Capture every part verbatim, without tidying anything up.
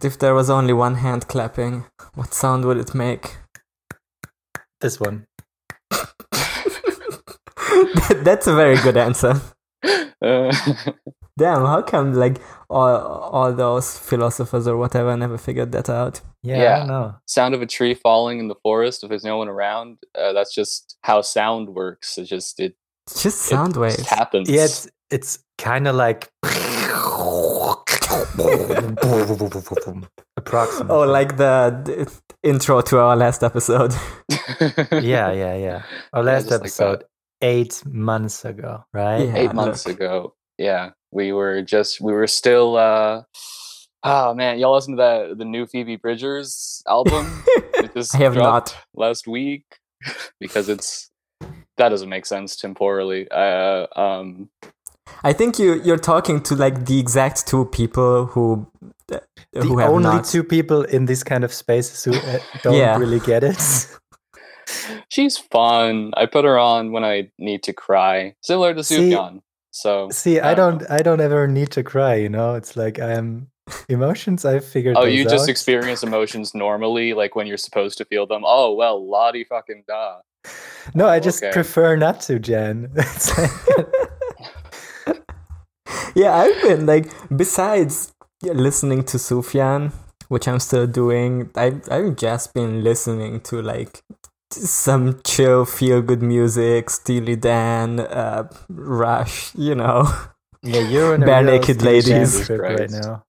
But if there was only one hand clapping, what sound would it make? This one. that, that's a very good answer. Uh. Damn, how come like all all those philosophers or whatever never figured that out? Yeah, yeah. I don't know. Sound of a tree falling in the forest if there's no one around. Uh, that's just how sound works. It's just it. It's just sound it waves. Just happens. Yeah, it's it's kind of like. Approximately. Oh, like the, the intro to our last episode. yeah, yeah, yeah. Our last yeah, episode like eight months ago, right? Yeah, eight look. months ago. Yeah, we were just, we were still, uh, oh man, y'all listen to that, the new Phoebe Bridgers album? It just I have not. Last week, because it's, that doesn't make sense temporally. Uh, um, I think you, you're talking to like the exact two people who, uh, who have only not. two people in these kind of spaces who uh, don't yeah. really get it. She's fun. I put her on when I need to cry, similar to Sufjan. So see, I, I don't, don't I don't ever need to cry. You know, it's like I am emotions. I figured. Oh, you just out. experience emotions normally, like when you're supposed to feel them. Oh well, lottie fucking da. No, oh, I just okay. prefer not to, Jan. It's like yeah, I've been like besides listening to Sufjan, which I'm still doing. I I've just been listening to like. Some chill, feel-good music, Steely Dan, uh, Rush, you know. Yeah, you're in a Barenaked Ladies right now.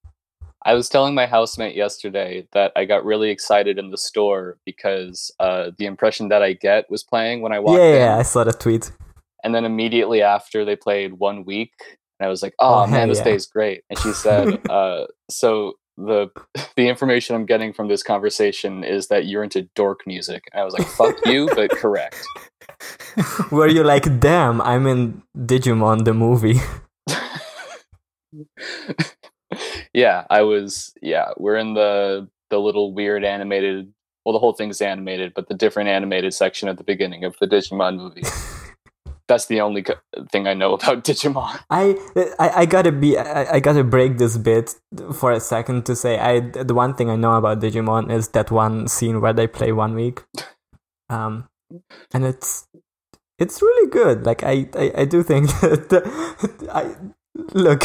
I was telling my housemate yesterday that I got really excited in the store because uh, The Impression That I Get was playing when I walked yeah, in. Yeah, I saw the tweet. And then immediately after, they played One Week, and I was like, oh, oh man, this yeah. day's great. And she said, uh, so... the the information I'm getting from this conversation is that you're into dork music. And I was like, fuck you, but correct. Were you like, damn, I'm in Digimon the movie? yeah, I was, yeah, we're in the the little weird animated, well, the whole thing's animated, but the different animated section at the beginning of the Digimon movie. That's the only co- thing I know about Digimon. I I, I gotta be I, I gotta break this bit for a second to say I the one thing I know about Digimon is that one scene where they play One Week, um, and it's it's really good. Like I I, I do think that the, I look.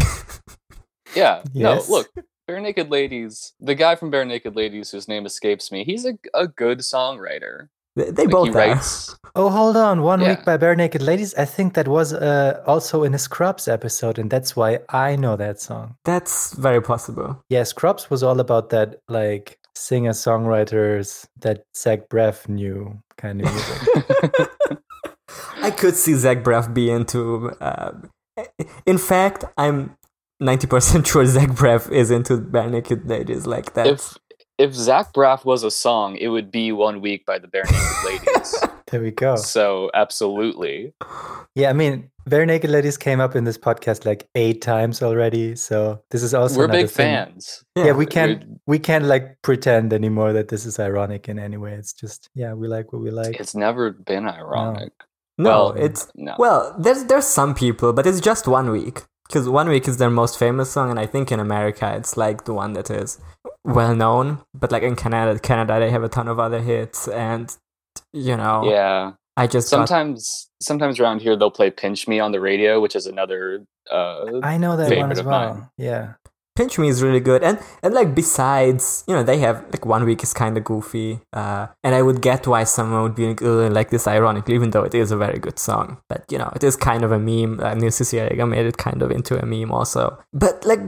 Yeah. Yes. No. Look, Barenaked Ladies. The guy from Barenaked Ladies, whose name escapes me, he's a a good songwriter. They like both are. Oh, hold on. One yeah. Week by Barenaked Ladies. I think that was uh, also in a Scrubs episode, and that's why I know that song. That's very possible. Yeah, Scrubs was all about that, like, singer-songwriters that Zach Braff knew kind of music. I could see Zach Braff be into... Uh, in fact, I'm ninety percent sure Zach Braff is into Barenaked Ladies like that. If- If Zach Braff was a song, it would be One Week by the Barenaked Ladies. There we go. So, absolutely. Yeah, I mean, Barenaked Ladies came up in this podcast like eight times already. So, this is also We're big thing. fans. Yeah, yeah we can't, We're... we can't like pretend anymore that this is ironic in any way. It's just, yeah, we like what we like. It's never been ironic. No, well, it's, no. well, there's, there's some people, but it's just One Week. Because One Week is their most famous song, and I think in America it's like the one that is well known. But like in Canada, Canada they have a ton of other hits, and you know, yeah. I just sometimes got... sometimes around here they'll play "Pinch Me" on the radio, which is another. Uh, I know that one as well. Mine. Yeah, "Pinch Me" is really good, and and like besides, you know, they have like One Week is kind of goofy, uh, and I would get why someone would be like, ugh, like this ironically, even though it is a very good song. But you know, it is kind of a meme. Uh, Neil Cicierega made it kind of into a meme also. But like,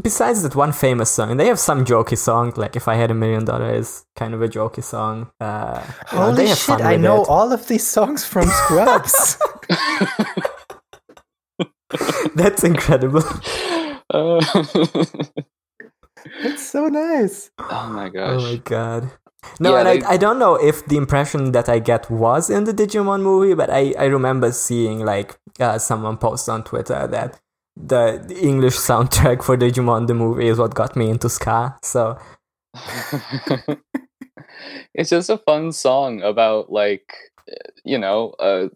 besides that one famous song, they have some jokey song. Like "If I Had a Million Dollars," kind of a jokey song. Uh, Holy you know, they have shit! Fun I with know it. all of these songs from Scrubs. That's incredible. Uh, it's so nice. Oh my gosh. Oh my god. No, yeah, and they... I I don't know if The Impression That I Get was in the Digimon movie, but I, I remember seeing like uh, someone post on Twitter that the, the English soundtrack for Digimon the movie is what got me into ska. So it's just a fun song about like you know uh,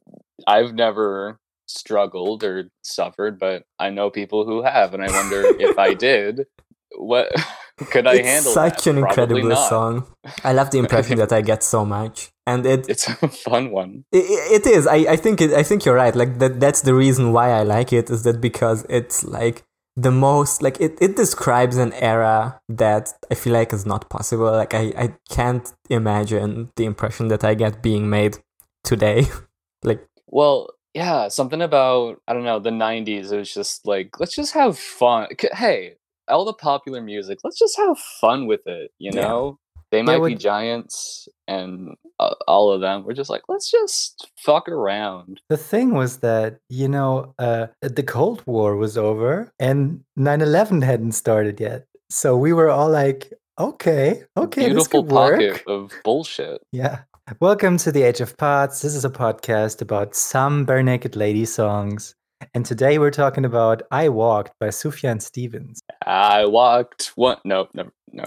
I've never. struggled or suffered, but I know people who have, and I wonder if I did, what Could I it's handle it? Such that? An Probably incredible not. Song. I love the impression that I get so much. And it it's a fun one. It, it is. I, I think it, I think you're right. Like that that's the reason why I like it, is that because it's like the most like it, it describes an era that I feel like is not possible. Like I, I can't imagine the impression that I get being made today. Like well, yeah, something about, I don't know, the nineties. It was just like, let's just have fun. Hey, all the popular music, let's just have fun with it, you know? Yeah. They Might would... Be Giants and uh, all of them. We're just like, let's just fuck around. The thing was that, you know, uh, the Cold War was over and nine eleven hadn't started yet. So we were all like, okay, okay, Beautiful this could work. Beautiful pocket of bullshit. Yeah. Welcome to The Age of Pods. This is a podcast about some Barenaked Lady songs. And today we're talking about I Walked by Sufjan Stevens. I walked one. No, no, no.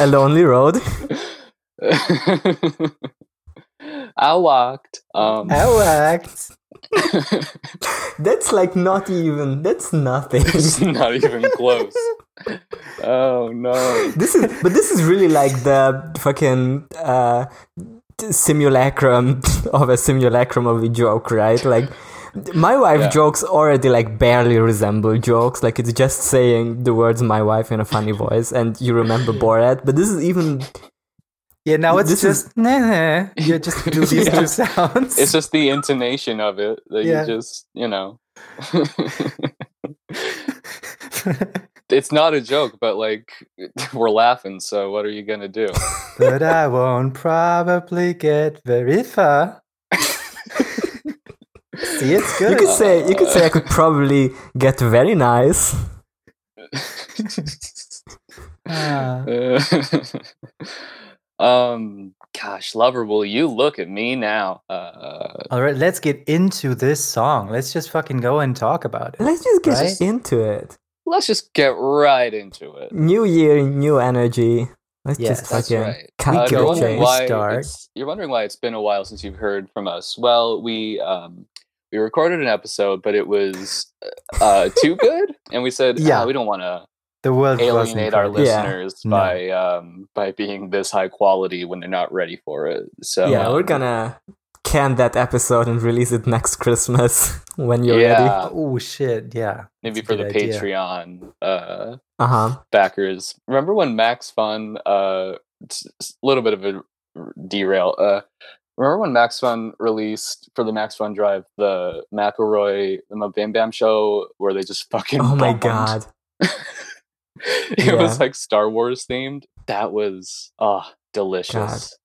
A lonely road. I walked. Um. I walked. That's like not even, that's nothing. It's not even close. Oh no. This is, but this is really like the fucking, uh, simulacrum of a simulacrum of a joke, right? Like my wife yeah. jokes already like barely resemble jokes. Like it's just saying the words "my wife" in a funny voice, and you remember Borat. But this is even yeah. Now it's just is... nah, nah. You just do these yeah. two sounds. It's just the intonation of it that yeah. you just you know. It's not a joke, but like we're laughing, so what are you gonna do? But I won't probably get very far. See, it's good. You could say you could say I could probably get very nice. ah. Um gosh, lover, will you look at me now? Uh, All right, let's get into this song. Let's just fucking go and talk about it. Let's just get right? into it. Let's just get right into it. New year, new energy. Let's yes, just fucking right. uh, you're, wondering why you're wondering why it's been a while since you've heard from us. Well, we um, we recorded an episode, but it was uh, too good, and we said, yeah, oh, we don't want to alienate our listeners yeah. by no. um, by being this high quality when they're not ready for it. So yeah, um, we're gonna can that episode and release it next Christmas when you're yeah. ready. Oh shit, yeah. Maybe for the idea. Patreon uh, uh-huh. backers. Remember when Max Fun, uh, a little bit of a derail, uh, remember when Max Fun released for the Max Fun Drive, the McElroy, the Bam Bam show where they just fucking oh my bombed. God. It yeah. was like Star Wars themed. That was, oh, delicious.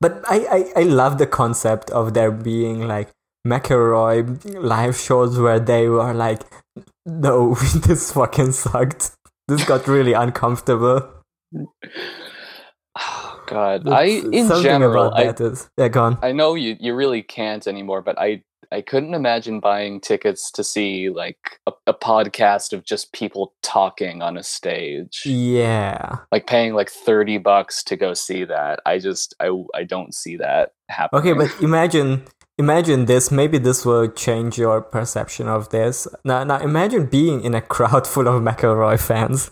But I, I, I love the concept of there being like McElroy live shows where they were like, no, this fucking sucked. This got really uncomfortable. Oh God. It's, I in general I, is, yeah, go on. I know you, you really can't anymore, but I I couldn't imagine buying tickets to see like a, a podcast of just people talking on a stage. Yeah. Like paying like thirty bucks to go see that. I just, I, I don't see that happening. Okay. But imagine, imagine this, maybe this will change your perception of this. Now, now imagine being in a crowd full of McElroy fans.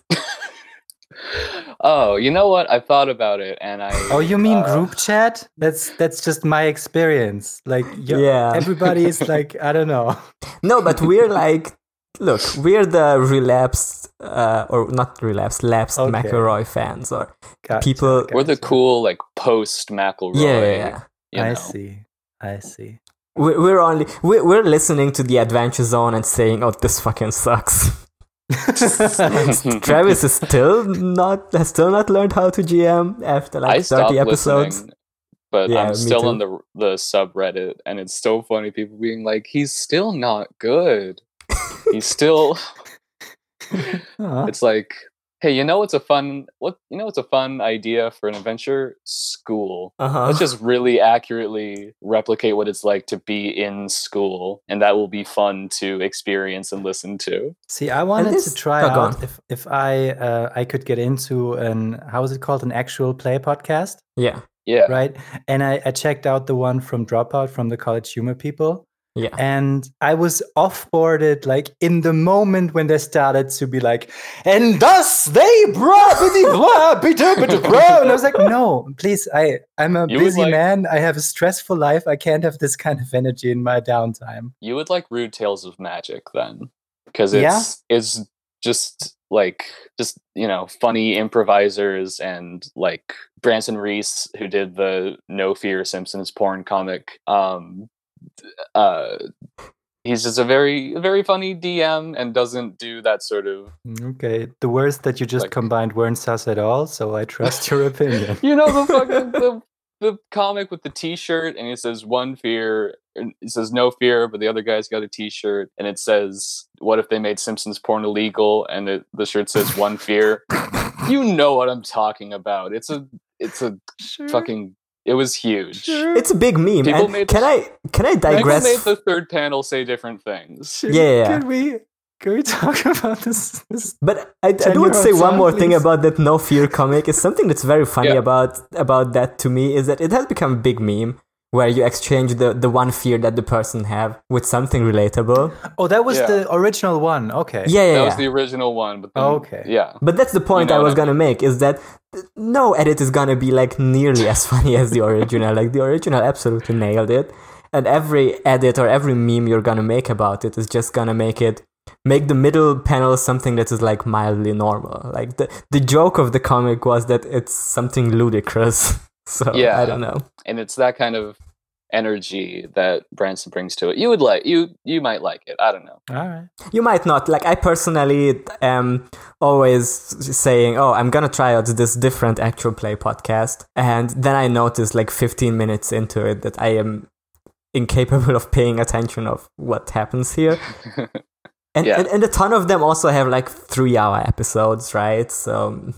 Oh, you know what? I thought about it, and I. Oh, you mean uh, group chat? That's that's just my experience. Like, yeah, everybody is like, I don't know. No, but we're like, look, we're the relapsed, uh, or not relapsed, lapsed okay. McElroy fans, or gotcha, people. Gotcha. We're the cool, like, post McElroy. Yeah, yeah, yeah. I know. see. I see. We're, we're only we're, we're listening to the Adventure Zone and saying, "Oh, this fucking sucks." Travis is still not has still not learned how to G M after like thirty episodes. But yeah, I'm still too. on the the subreddit, and it's so funny. People being like, "He's still not good. He's still." It's like, hey, you know what's a fun what you know what's a fun idea for an adventure? School. Uh-huh. Let's just really accurately replicate what it's like to be in school, and that will be fun to experience and listen to. See, I wanted this, to try oh, out if if I uh, I could get into an how is it called an actual play podcast? Yeah, yeah, right. And I, I checked out the one from Dropout from the College Humor people, Yeah. And I was off-boarded, like, in the moment when they started to be like, and thus they blah, bitty, blah, bitter, bitter, blah. And I was like, no, please, I, I'm a you busy like, man. I have a stressful life. I can't have this kind of energy in my downtime. You would like Rude Tales of Magic, then. Because it's yeah. it's just, like, just, you know, funny improvisers and, like, Branson Reese, who did the No Fear Simpsons porn comic, um... Uh, he's just a very, very funny D M and doesn't do that sort of. Okay, the words that you just like, combined weren't sus at all, so I trust your opinion. You know the fucking the, the comic with the T-shirt, and it says one fear, and it says no fear, but the other guy's got a T-shirt, and it says, "What if they made Simpsons porn illegal?" And it, the shirt says one fear. You know what I'm talking about? It's a, it's a sure. fucking. It was huge. Sure. It's a big meme. People made, can I can I digress? People made the third panel say different things. Yeah, yeah, yeah. Can we can we talk about this? this but I, I do want to say one more please. thing about that No Fear comic. It's something that's very funny yeah. about about that to me is that it has become a big meme where you exchange the, the one fear that the person have with something relatable. Oh, that was yeah. the original one. Okay. Yeah, yeah. That yeah. was the original one. But then, okay. Yeah. But that's the point you know I was gonna I mean. make is that. No edit is gonna be like nearly as funny as the original. Like the original absolutely nailed it, and every edit or every meme you're gonna make about it is just gonna make it make the middle panel something that is like mildly normal. Like the the joke of the comic was that it's something ludicrous. So yeah, I don't know. And it's that kind of energy that Branson brings to it. You would like you you might like it. I don't know. All right. You might not. Like I personally am always saying, "Oh, I'm gonna try out this different actual play podcast," and then I notice like fifteen minutes into it that I am incapable of paying attention of what happens here. and, yeah. and and a ton of them also have like three hour episodes, right? So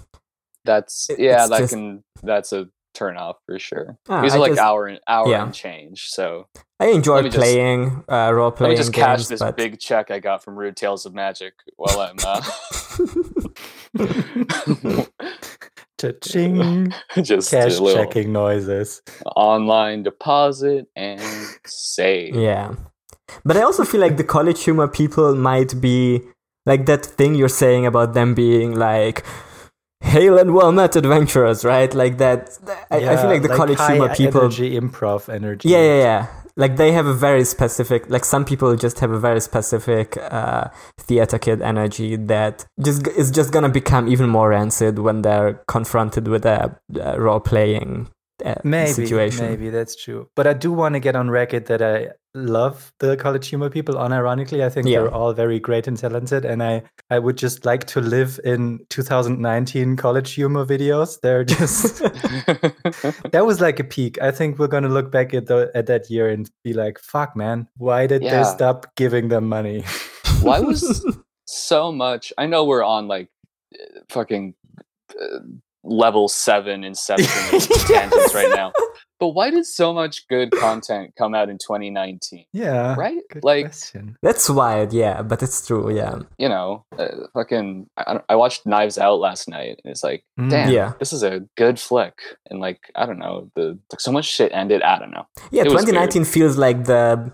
that's yeah, that just, can that's a turn off for sure. Ah, These I are like just, hour and hour yeah. and change. So I enjoy playing just, uh, role playing. Let me just games, cash this but... big check I got from Rude Tales of Magic while I'm. Uh... Cha-ching! Just cash checking noises. Online deposit and save. Yeah, but I also feel like the College Humor people might be like that thing you're saying about them being like. Hail and well met adventurers, right? Like that. I, yeah, I feel like the like College Humor people. Energy, improv energy. Yeah, yeah, yeah. Like they have a very specific. Like some people just have a very specific uh, theater kid energy that just is just gonna become even more rancid when they're confronted with a, a role playing uh, maybe, situation. Maybe that's true. But I do want to get on record that I love the College Humor people. Unironically, I think yeah. they're all very great and talented, and I. I would just like to live in two thousand nineteen College Humor videos. They're just... that was like a peak. I think we're going to look back at the, at that year and be like, fuck, man, why did yeah. they stop giving them money? Why was so much... I know we're on like fucking uh, level seven Inception yes. tangents right now. But why did so much good content come out in twenty nineteen? Yeah. Right? Good like question. That's wild, yeah, but it's true, yeah. You know, uh, fucking I, I watched Knives Out last night and it's like, mm, damn, yeah. this is a good flick. And like, I don't know, the like so much shit ended, I don't know. Yeah, twenty nineteen feels like the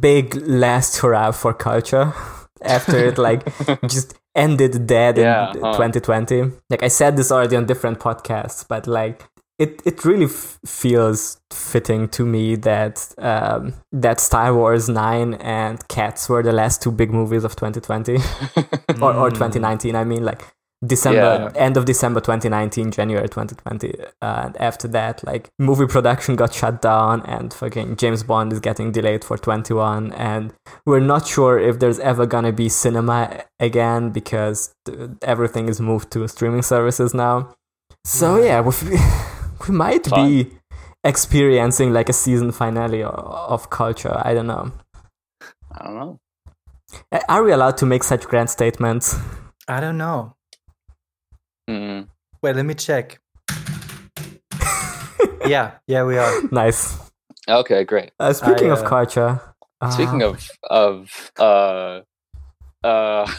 big last hurrah for culture after it like just ended dead yeah, in huh. twenty twenty. Like I said this already on different podcasts, but like It it really f- feels fitting to me that um, that Star Wars nine and Cats were the last two big movies of twenty twenty or or twenty nineteen. I mean, like December, yeah. end of December twenty nineteen, January twenty twenty. Uh, and after that, like movie production got shut down, and fucking James Bond is getting delayed for twenty-one, and we're not sure if there's ever gonna be cinema again because th- everything is moved to streaming services now. So yeah, yeah we. We might Fun. be experiencing like a season finale of culture. I don't know. I don't know. Are we allowed to make such grand statements? I don't know. Mm. Wait, let me check. yeah, yeah, we are. Nice. Okay, great. Uh, speaking I, uh, of culture. Speaking uh, of of uh, uh,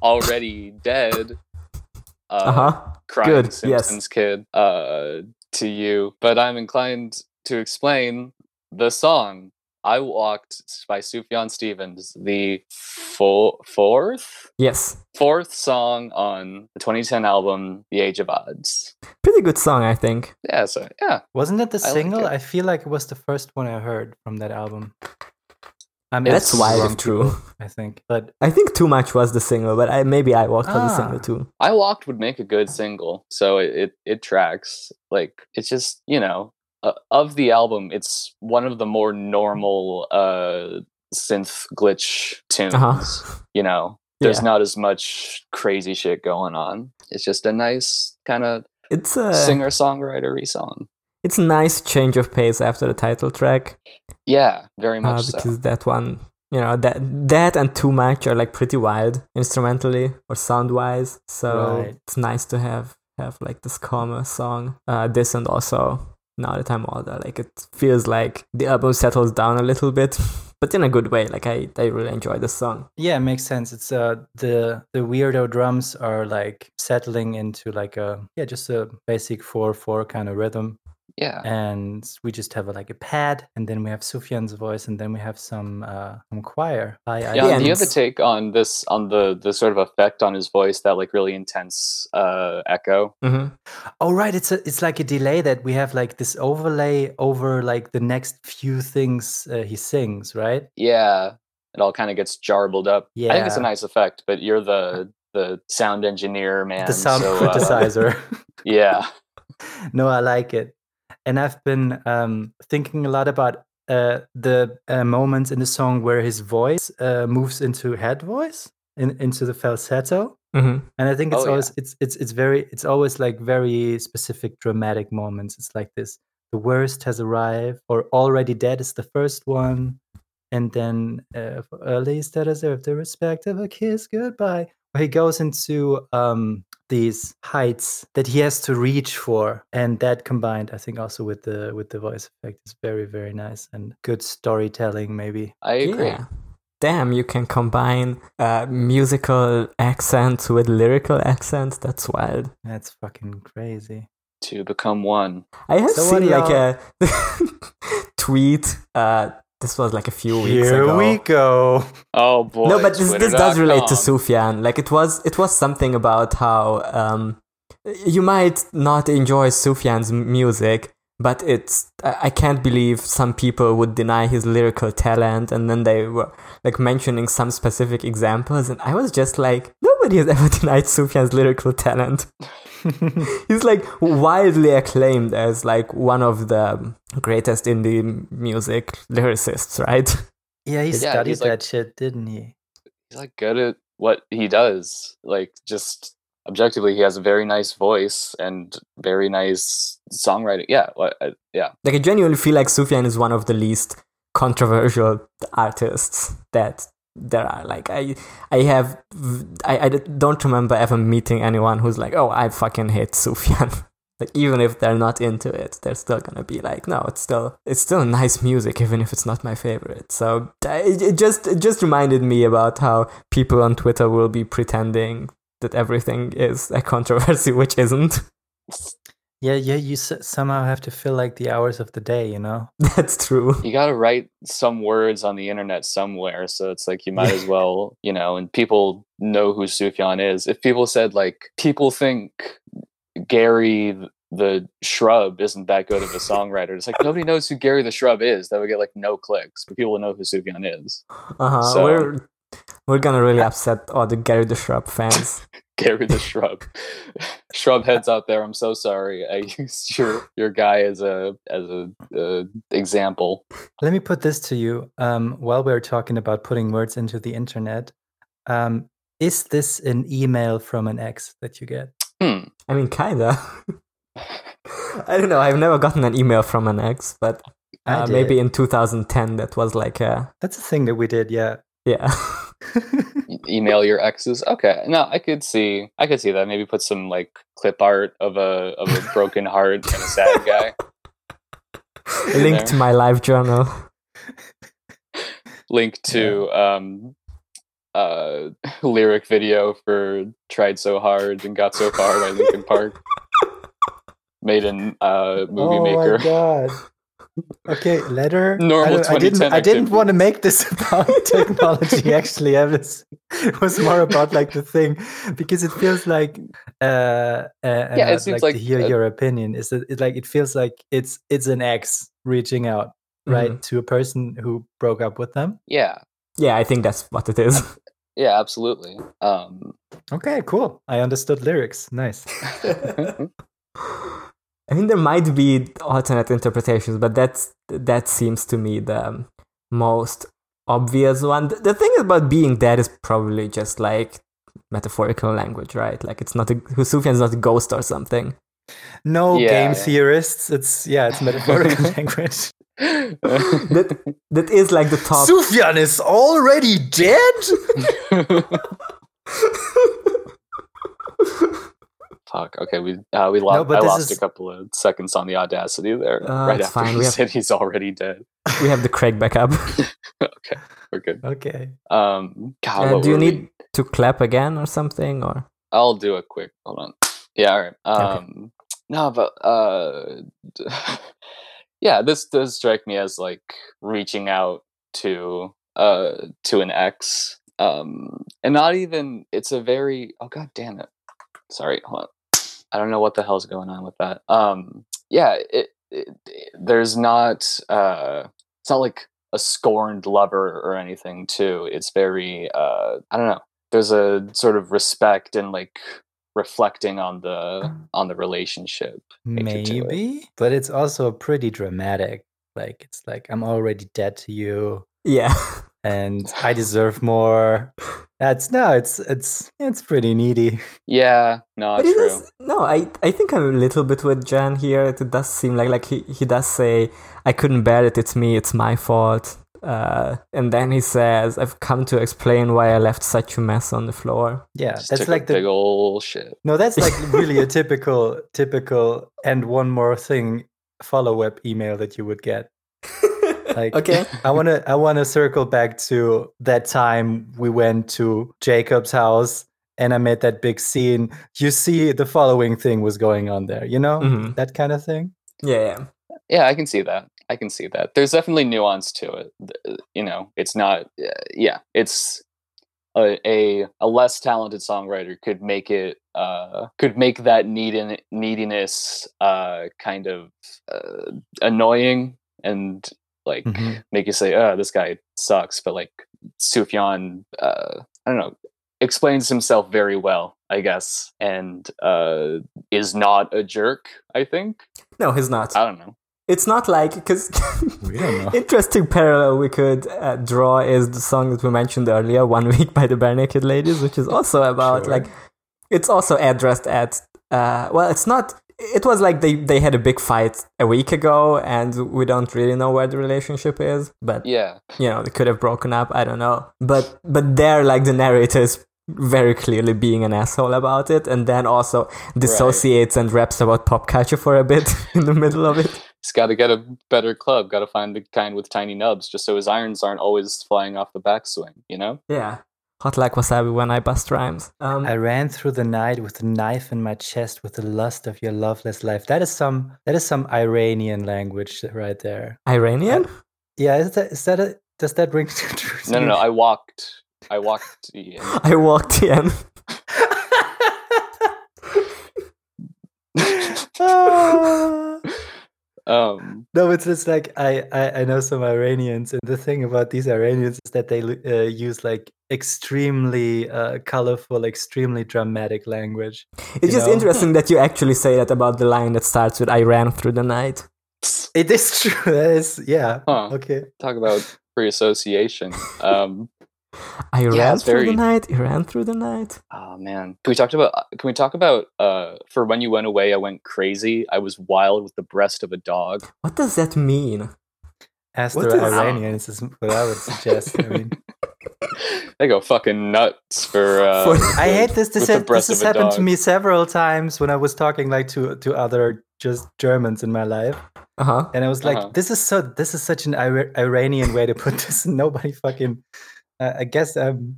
already dead. Uh uh-huh. Crying Good. Simpsons yes. kid. Uh. To you, but I'm inclined to explain the song I walked by Sufjan Stevens, the fo- fourth? Yes. Fourth song on the twenty ten album, The Age of Odds. Pretty good song, I think. Yeah, so, yeah. Wasn't it the I single? Like it. I feel like it was the first one I heard from that album. I mean, that's wild, true. I think, but I think Too Much was the single, but I maybe I Walked ah. was the single too. I Walked would make a good single, so it it, it tracks. Like it's just you know uh, of the album, it's one of the more normal uh, synth glitch tunes. Uh-huh. You know, there's yeah. not as much crazy shit going on. It's just a nice kind of it's a singer-songwritery song. It's a nice change of pace after the title track. Yeah, very much uh, because so. Because that one, you know, that that and Too Much are like pretty wild instrumentally or sound-wise. So right. It's nice to have, have like this calmer song. Uh, this and also Now That I'm Older. Like it feels like the album settles down a little bit, but in a good way. Like I, I really enjoy this song. Yeah, it makes sense. It's uh the the weirdo drums are like settling into like a yeah just a basic four four kind of rhythm. Yeah, and we just have a, like a pad, and then we have Sufjan's voice, and then we have some uh, some choir. I, I yeah, do you have a take on this on the the sort of effect on his voice, that like really intense uh, echo? Mm-hmm. Oh right, it's a, it's like a delay that we have like this overlay over like the next few things uh, he sings, right? Yeah, it all kind of gets jarbled up. Yeah, I think it's a nice effect, but you're the the sound engineer, man. The sound so, synthesizer. Uh, yeah. No, I like it. And I've been um, thinking a lot about uh, the uh, moments in the song where his voice uh, moves into head voice, in, into the falsetto, mm-hmm. and I think it's oh, always yeah. it's it's it's very it's always like very specific dramatic moments. It's like this: the worst has arrived, or already dead is the first one, and then uh, for earliest that deserve the respect of a kiss goodbye. He goes into um, these heights that he has to reach for, and that combined, I think, also with the with the voice effect is very, very nice and good storytelling. Maybe I agree. Yeah. Damn, you can combine uh, musical accents with lyrical accents. That's wild. That's fucking crazy. To become one. I have so seen like y'all... a tweet. Uh, This was like a few weeks Here ago. Here we go. Oh boy. No, but this, this does relate to Sufjan. Like it was it was something about how um, you might not enjoy Sufjan's music, but it's I can't believe some people would deny his lyrical talent, and then they were like mentioning some specific examples, and I was just like, nobody has ever denied Sufjan's lyrical talent. He's like wildly acclaimed as like one of the greatest indie music lyricists, right? Yeah, he yeah, studied that like, shit, didn't he? He's like good at what he does. Like just objectively, he has a very nice voice and very nice songwriting. Yeah, yeah. Like I genuinely feel like Sufjan is one of the least controversial artists that there are. Like I, I have, I, I don't remember ever meeting anyone who's like, oh, I fucking hate Sufjan. Like even if they're not into it, they're still gonna be like, no, it's still it's still nice music, even if it's not my favorite. So it, it just it just reminded me about how people on Twitter will be pretending that everything is a controversy, which isn't. Yeah, yeah, you s- somehow have to fill like the hours of the day, you know? That's true. You got to write some words on the internet somewhere, so it's like you might as well, you know, and people know who Sufjan is. If people said, like, people think Gary the Shrub isn't that good of a songwriter, it's like nobody knows who Gary the Shrub is. That would get like no clicks, but people will know who Sufjan is. Uh-huh. So, we're we're going to really yeah. upset all the Gary the Shrub fans. Gary the Shrub, Shrub heads out there. I'm so sorry. I used your your guy as a as a uh, example. Let me put this to you. Um, while we're talking about putting words into the internet, um, is this an email from an ex that you get? Hmm. I mean, kinda. I don't know. I've never gotten an email from an ex, but uh, maybe in two thousand ten that was like a. That's a thing that we did. Yeah. Yeah. Email your exes. Okay, no, I could see, I could see that. Maybe put some like clip art of a of a broken heart and a sad guy. Link there. To my live journal. Link to yeah. um, uh, lyric video for "Tried So Hard and Got So Far" by Linkin Park. Made in uh, movie oh maker. Oh my god! Okay, letter. Normal I, I didn't. I didn't want to make this about technology. Actually, I was it was more about like the thing because it feels like. Uh, uh, yeah, it I'd seems like, like to hear a, your opinion. Is that it? Like it feels like it's it's an ex reaching out, right, mm-hmm. to a person who broke up with them. Yeah. Yeah, I think that's what it is. Yeah, absolutely. Um, okay, cool. I understood lyrics. Nice. I mean, there might be alternate interpretations, but that's that seems to me the most obvious one. The thing about being dead is probably just like metaphorical language, right? Like it's not a Sufjan's not a ghost or something. No yeah, game yeah. theorists. It's yeah, it's metaphorical language. that that is like the top. Sufjan is already dead. Fuck. Okay, we uh, we lost. No, I lost is... a couple of seconds on the audacity there. Uh, right after fine. he we said have... he's already dead. We have the Craig back up. Okay, we're good. Okay. Um, God, uh, do you we... need to clap again or something? Or I'll do a quick. Hold on. Yeah. All right. Um, okay. No, but uh, yeah, this does strike me as like reaching out to uh to an ex, um, and not even. It's a very. Oh God damn it. Sorry. Hold on. I don't know what the hell's going on with that. Um, yeah, it, it, it, there's not, uh, it's not like a scorned lover or anything too. It's very, uh, I don't know. There's a sort of respect and like reflecting on the, on the relationship. Maybe, it. But it's also pretty dramatic. Like, it's like, I'm already dead to you. Yeah. And I deserve more. That's no, it's it's it's pretty needy. Yeah, no, but true. It is, no, I I think I'm a little bit with Jan here. It does seem like like he, he does say, "I couldn't bear it. It's me. It's my fault." Uh, and then he says, "I've come to explain why I left such a mess on the floor." Yeah, Just that's like the big old shit. No, that's like really a typical typical and one more thing follow-up email that you would get. Like, okay. I want to I want to circle back to that time we went to Jacob's house and I made that big scene. You see the following thing was going on there, you know? Mm-hmm. That kind of thing. Yeah, yeah. Yeah, I can see that. I can see that. There's definitely nuance to it. You know, it's not uh, yeah, it's a, a a less talented songwriter could make it uh could make that need neediness uh kind of uh, annoying and like mm-hmm. make you say, "Oh, this guy sucks," but like Sufjan, uh, I don't know, explains himself very well, I guess, and uh, is not a jerk. I think. No, he's not. I don't know. It's not like because interesting parallel we could uh, draw is the song that we mentioned earlier, "One Week" by the Barenaked Ladies, which is also about sure. like it's also addressed at. Uh, well, it's not. It was like they, they had a big fight a week ago and we don't really know where the relationship is, but yeah, you know, they could have broken up. I don't know. But, but there, like the narrator is very clearly being an asshole about it. And then also dissociates right. and raps about pop culture for a bit in the middle of it. He's got to get a better club. Got to find the kind with tiny nubs just so his irons aren't always flying off the backswing, you know? Yeah. Hot like wasabi when I bust rhymes. Um, I ran through the night with a knife in my chest with the lust of your loveless life. That is some that is some Iranian language right there. Iranian? Uh, yeah, is that is that a, does that ring true to you? No, no, no. I walked. I walked in. I walked in. oh. Um, no, it's just like I, I, I know some Iranians, and the thing about these Iranians is that they uh, use like extremely uh, colorful, extremely dramatic language. It's just know? interesting that you actually say that about the line that starts with "I ran through the night." It is true. That is, yeah. Huh. Okay. Talk about free association. Um, I yeah, ran through very... the night. I ran through the night. Oh man, can we talk about? Can we talk about? Uh, for when you went away, I went crazy. I was wild with the breast of a dog. What does that mean? Ask the Iranians is what I would suggest. I mean, they go fucking nuts for. Uh, for I hate this. This, ha- this has happened dog. to me several times when I was talking like to to other just Germans in my life. Uh-huh. And I was like, uh-huh. this is so. This is such an Ira- Iranian way to put this. Nobody fucking. Uh, I guess um,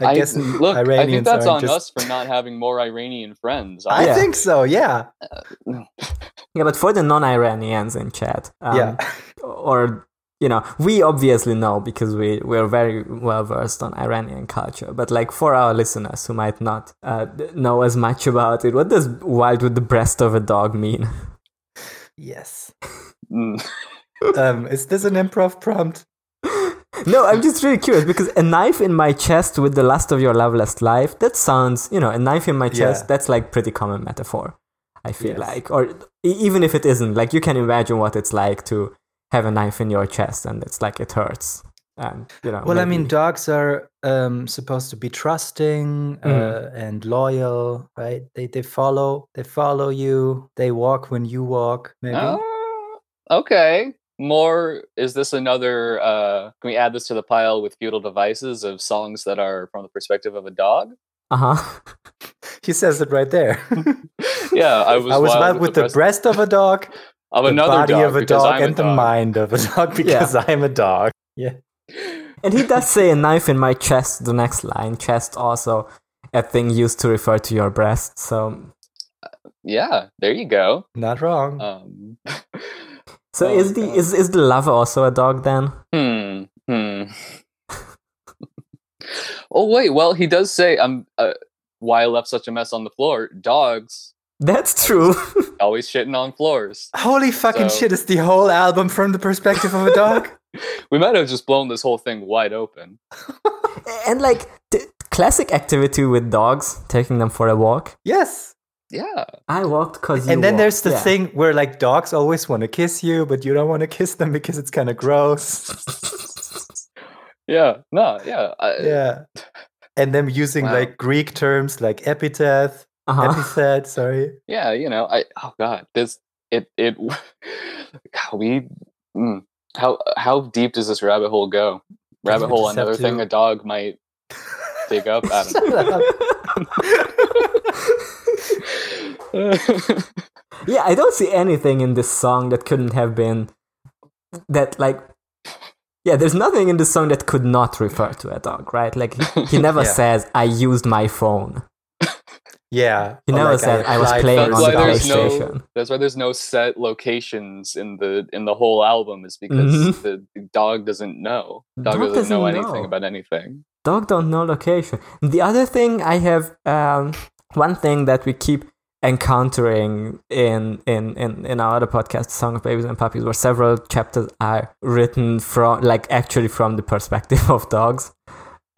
I, I guess look, Iranians I think that's on just... us for not having more Iranian friends. I, I yeah. think so, yeah. Uh, no. Yeah, but for the non-Iranians in chat, um, yeah. or, you know, we obviously know because we, we're very well versed on Iranian culture, but like for our listeners who might not uh, know as much about it, what does wild with the breast of a dog mean? Yes. Mm. um, is this an improv prompt? No, I'm just really curious because a knife in my chest with the lust of your loveless life, that sounds, you know, a knife in my chest, yeah. that's like pretty common metaphor, I feel yes. like. Or even if it isn't, like you can imagine what it's like to have a knife in your chest and it's like it hurts. And, you know, well, maybe... I mean, dogs are um, supposed to be trusting uh, mm. and loyal, right? They they follow, they follow you. They walk when you walk, maybe. Oh, okay. More, is this another, uh, can we add this to the pile with feudal devices of songs that are from the perspective of a dog? Uh-huh. He says it right there. Yeah, I was, I was wild, wild with, with the, the breast, breast of a dog, of the another body dog of a dog, I'm and a dog. The mind of a dog because yeah. I'm a dog. Yeah. And he does say a knife in my chest, the next line. Chest also a thing used to refer to your breast, so... Uh, yeah, there you go. Not wrong. Um... So oh, is the God. is is the lover also a dog then? Hmm. Hmm. Oh wait. Well, he does say, "I'm um, uh, why I left such a mess on the floor." Dogs. That's true. Always shitting on floors. Holy fucking so. Shit! Is the whole album from the perspective of a dog? We might have just blown this whole thing wide open. And like t- classic activity with dogs, taking them for a walk. Yes. Yeah, I walked because you And then walked. There's the yeah. thing where like dogs always want to kiss you, but you don't want to kiss them because it's kind of gross. yeah, no, yeah. I... Yeah. And then using wow. like Greek terms like epithet, uh-huh. epithet, sorry. Yeah, you know, I oh God, this, it, it, how we, mm, how, how deep does this rabbit hole go? Rabbit hole, another thing a dog might dig up. I don't know. Yeah, I don't see anything in this song that couldn't have been that like yeah there's nothing in this song that could not refer to a dog, right? Like he, he never yeah. says I used my phone. Yeah, he never like said I, I was playing on the PlayStation. No, that's why there's no set locations in the in the whole album, is because mm-hmm. the, the dog doesn't know dog, dog doesn't, doesn't know anything know. About anything. Dog don't know location. The other thing I have um one thing that we keep encountering in in, in, in our other podcast, Song of Babies and Puppies, where several chapters are written from, like actually from the perspective of dogs,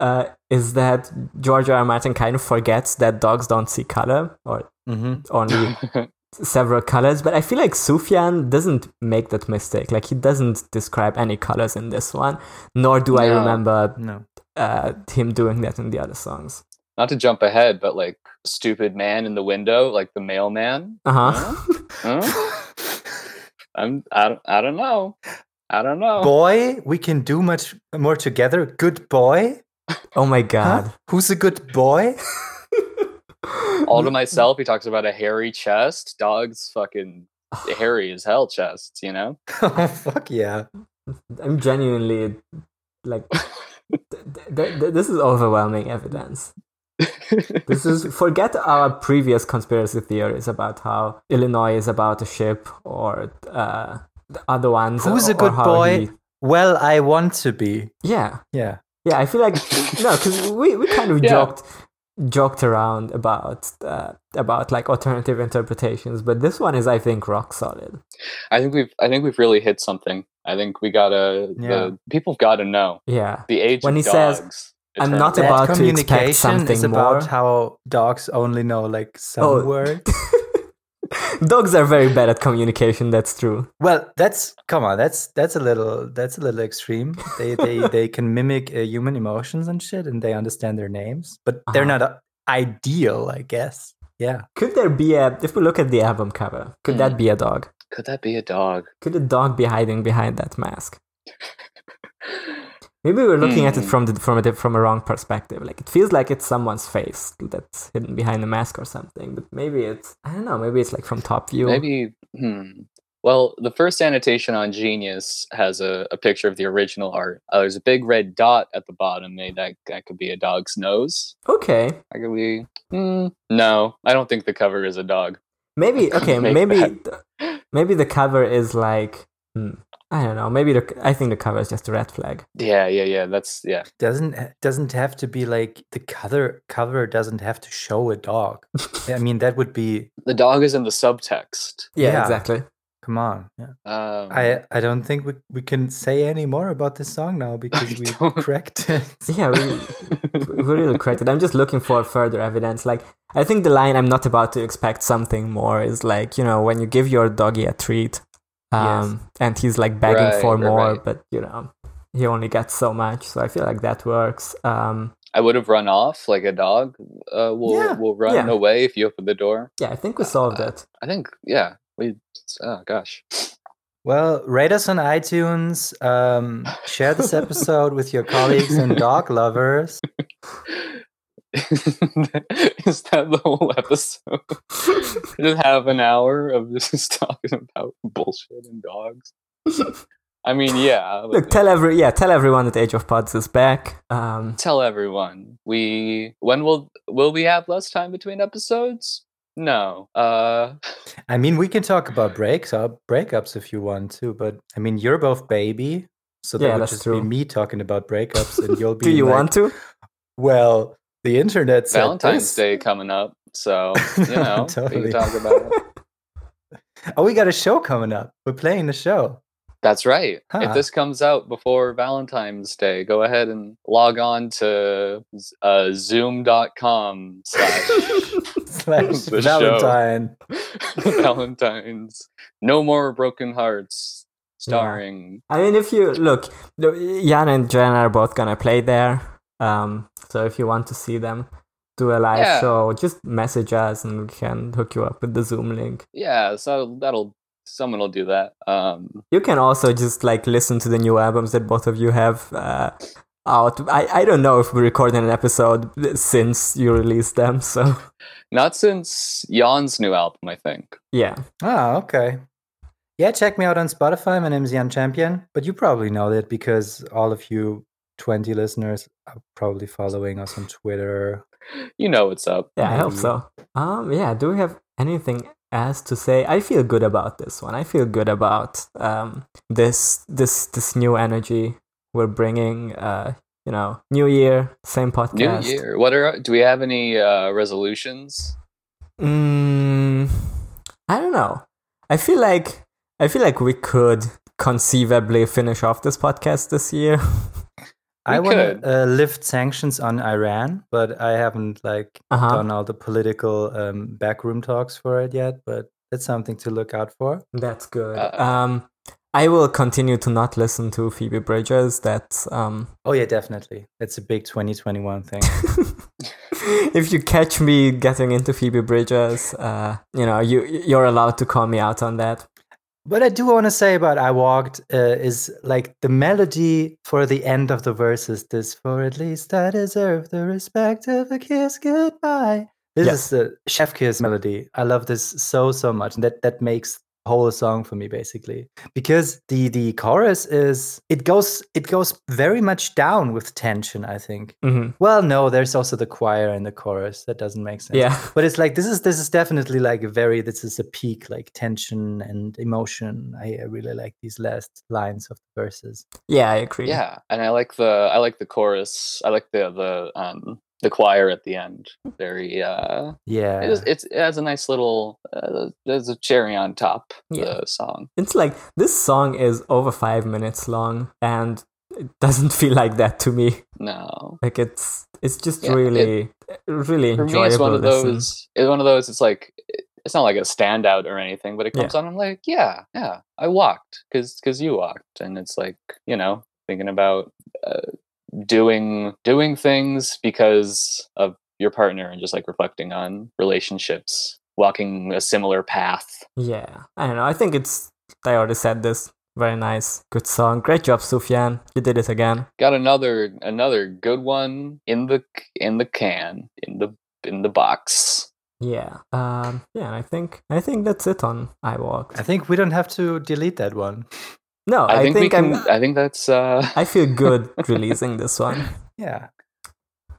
uh, is that George R. R. Martin kind of forgets that dogs don't see color, or mm-hmm. only several colors. But I feel like Sufjan doesn't make that mistake. Like he doesn't describe any colors in this one, nor do no. I remember no. uh, him doing that in the other songs. Not to jump ahead, but like stupid man in the window, like the mailman. Uh huh. Uh-huh. I'm. I don't. I don't know. I don't know. Boy, we can do much more together. Good boy. Oh my God. Huh? Who's a good boy? All to myself. He talks about a hairy chest. Dogs, fucking hairy as hell chests. You know. Oh fuck yeah. I'm genuinely like. th- th- th- this is overwhelming evidence. This is forget our previous conspiracy theories about how Illinois is about a ship or uh, the other ones. Who's or, a good boy? He... Well, I want to be. Yeah, yeah, yeah. I feel like no, because we, we kind of yeah. joked joked around about uh, about like alternative interpretations, but this one is, I think, rock solid. I think we've I think we've really hit something. I think we gotta yeah. the people gotta know. Yeah, the age when of he dogs. Says, I'm not that about to expect something is about more. How dogs only know like some oh. words. Dogs are very bad at communication. That's true. Well, that's come on. That's that's a little that's a little extreme. They they, they can mimic uh, human emotions and shit, and they understand their names, but uh-huh. they're not uh, ideal, I guess. Yeah. Could there be a? If we look at the album cover, could mm. that be a dog? Could that be a dog? Could a dog be hiding behind that mask? Maybe we're looking mm. at it from the, from a from a wrong perspective. Like it feels like it's someone's face that's hidden behind a mask or something. But maybe it's I don't know. Maybe it's like from top view. Maybe. Hmm. Well, the first annotation on Genius has a, a picture of the original art. Uh, there's a big red dot at the bottom. Maybe that that could be a dog's nose. Okay. That could be. Hmm, no, I don't think the cover is a dog. Maybe okay. Maybe. That. Maybe the cover is like, hmm, I don't know. Maybe the, I think the cover is just a red flag. Yeah, yeah, yeah. That's yeah. Doesn't doesn't have to be like the cover. Cover doesn't have to show a dog. I mean, that would be the dog is in the subtext. Yeah, yeah. Exactly. Come on. Yeah. Um, I I don't think we, we can say any more about this song now because we cracked it. Yeah, we, we really cracked it. I'm just looking for further evidence. Like, I think the line, I'm not about to expect something more, is like, you know, when you give your doggy a treat um, yes. and he's like begging right, for right, more, right. but, you know, he only gets so much. So I feel like that works. Um, I would have run off like a dog uh, will yeah, will run yeah. away if you open the door. Yeah, I think we solved uh, it. I think, yeah. We, oh gosh. Well, rate us on iTunes. Um, share this episode with your colleagues and dog lovers. Is that the whole episode? Just have an hour of just talking about bullshit and dogs. I mean, yeah. Look, tell every yeah, tell everyone that Age of Pods is back. Um, tell everyone. We when will will we have less time between episodes? No. Uh, I mean, we can talk about breaks up, breakups if you want to, but I mean, you're both baby, so yeah, that would just true. be me talking about breakups, and you'll be. Do you like, want to? Well, the internet. Valentine's Day coming up, so you know totally. we can talk about it. Oh, we got a show coming up. We're playing the show. That's right. Huh. If this comes out before Valentine's Day, go ahead and log on to uh, zoom dot com slash, slash Valentine. Valentine's. No More Broken Hearts starring. Yeah. I mean, if you look, Jan and Jen are both going to play there. Um, so if you want to see them do a live yeah. show, just message us and we can hook you up with the Zoom link. Yeah, so that'll. Someone will do that. Um, you can also just like listen to the new albums that both of you have uh, out. I, I don't know if we recorded an episode since you released them. So not since Jan's new album, I think. Yeah. Oh, okay. Yeah, check me out on Spotify. My name is Jan Champion, but you probably know that because all of you twenty listeners are probably following us on Twitter. You know what's up. Yeah, um, I hope so. Um, yeah. Do we have anything as to say, I feel good about this one. I feel good about um, this this this new energy we're bringing. Uh, you know, new year, same podcast. New year. What are? Do we have any uh, resolutions? Mm, I don't know. I feel like I feel like we could conceivably finish off this podcast this year. We I want to uh, lift sanctions on Iran, but I haven't like uh-huh. done all the political um, backroom talks for it yet. But it's something to look out for. That's good. Uh, um, I will continue to not listen to Phoebe Bridgers. That's um. Oh yeah, definitely. That's a big twenty twenty-one thing. If you catch me getting into Phoebe Bridgers, uh, you know you you're allowed to call me out on that. What I do want to say about I Walked uh, is like the melody for the end of the verses. This for at least I deserve the respect of a kiss goodbye. This yes. is the chef kiss melody. I love this so, so much. And that, that makes the whole song for me, basically. Because the, the chorus is, it goes it goes very much down with tension, I think. Mm-hmm. Well, no, there's also the choir and the chorus. That doesn't make sense. Yeah. But it's like, this is this is definitely like a very, this is a peak, like tension and emotion. I, I really like these last lines of the verses. Yeah, I agree. Yeah, and I like the, I like the chorus. I like the, the, um, the choir at the end, very uh, yeah. It, is, it's, it has a nice little. Uh, there's a cherry on top. Yeah. The song. It's like this song is over five minutes long, and it doesn't feel like that to me. No, like it's it's just yeah, really, it, really enjoyable. For me, it's one of listen. those. It's one of those. It's like it's not like a standout or anything, but it comes yeah. on. I'm like, yeah, yeah. I walked because because you walked, and it's like you know thinking about. Uh, doing doing things because of your partner and just like reflecting on relationships, walking a similar path. Yeah, I don't know. I think it's, I already said this, very nice, good song. Great job, Sufjan. You did it again. Got another another good one in the in the can, in the in the box. Yeah. Um yeah, I think I think that's it on I Walked. I think we don't have to delete that one. No, I, I think, think can, I'm. I think that's. Uh... I feel good releasing this one. Yeah.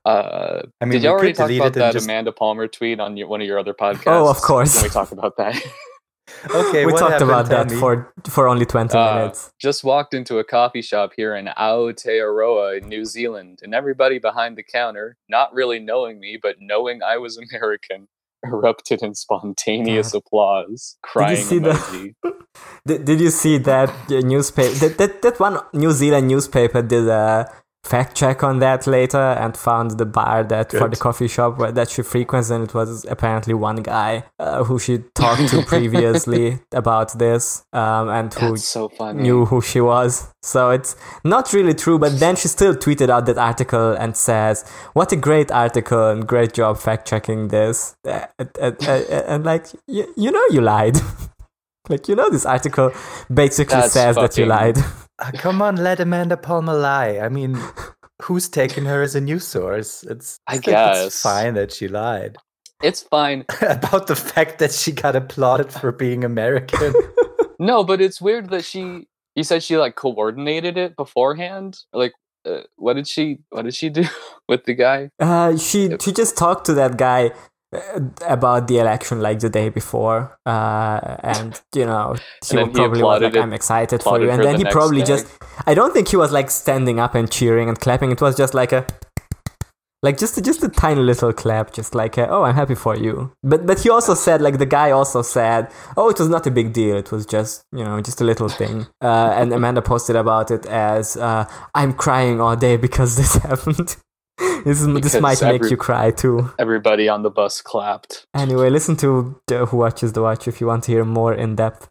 Uh, I mean, did you already talk about that just... Amanda Palmer tweet on your, one of your other podcasts? Oh, of course. Can we talk about that? Okay, we talked about that for for only twenty uh, minutes. Just walked into a coffee shop here in Aotearoa, New Zealand, and everybody behind the counter, not really knowing me, but knowing I was American, erupted in spontaneous yeah. applause, crying did you see emoji. The, did, did you see that newspaper? That, that that one New Zealand newspaper did a fact check on that later and found the bar that Good. for the coffee shop where, that she frequents, and it was apparently one guy uh, who she talked to previously about this um, and who so knew who she was. So it's not really true, but then she still tweeted out that article and says, what a great article and great job fact-checking this. And, and, and, and like, you, you know you lied. Like, you know this article basically That's says fucking... that you lied. Uh, come on, let Amanda Palmer lie. I mean, who's taking her as a news source? It's I guess it's fine that she lied. It's fine. About the fact that she got applauded for being American. No, but it's weird that she... You said she, like, coordinated it beforehand? Like, uh, what did she What did she do with the guy? Uh, she, she just talked to that guy about the election like the day before, uh and you know he would probably he was like, I'm excited for you, and then he probably day. just I don't think he was like standing up and cheering and clapping. It was just like a like just just a tiny little clap, just like a, oh, I'm happy for you. But but he also said, like, the guy also said, oh, it was not a big deal, it was just, you know, just a little thing. Uh and Amanda posted about it as uh I'm crying all day because this happened. This, is, this might every, make you cry too. Everybody on the bus clapped. Anyway, listen to uh, Who Watches the Watch if you want to hear more in-depth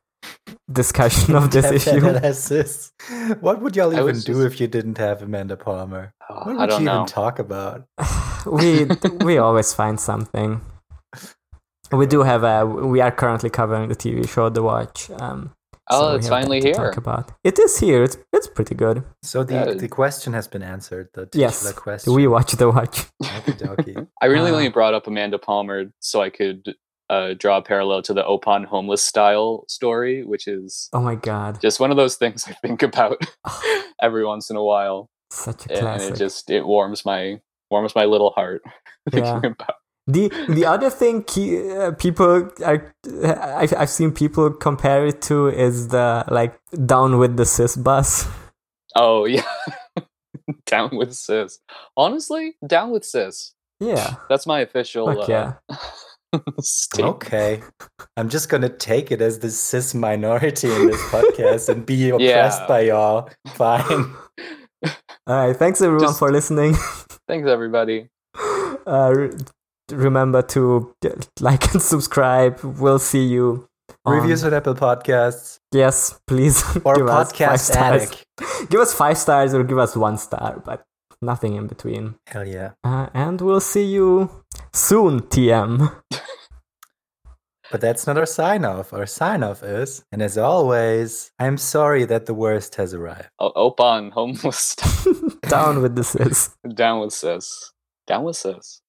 discussion of this issue. Analysis. What would y'all even do just... if you didn't have Amanda Palmer? Oh, what would I don't you know. even talk about? we we always find something. We do have a. We are currently covering the T V show The Watch. Um, oh, so it's finally here. Talk about. It is here. It's it's pretty good. So the, uh, the question has been answered. The titular yes, question. We watch the watch. I really uh, only brought up Amanda Palmer so I could uh, draw a parallel to the Opon homeless style story, which is oh my god, just one of those things I think about every once in a while. Such a classic. And it just it warms my warms my little heart yeah. thinking about. The the other thing key, uh, people are I've, I've seen people compare it to is the like Down with the Cis bus. Oh yeah, Down with Cis. Honestly, Down with Cis. Yeah, that's my official. Fuck yeah. Uh, statement. Okay, I'm just gonna take it as the cis minority in this podcast and be oppressed yeah. by y'all. Fine. All right, thanks everyone just, for listening. Thanks everybody. Uh, Remember to like and subscribe. We'll see you. Reviews on Apple Podcasts. Yes, please. Or give Podcast us five Attic. Stars. Give us five stars or give us one star, but nothing in between. Hell yeah. Uh, and we'll see you soon, T M. But that's not our sign-off. Our sign-off is, and as always, I'm sorry that the worst has arrived. Oh, Opon, homeless. Down with the sis. Down with sis. Down with sis.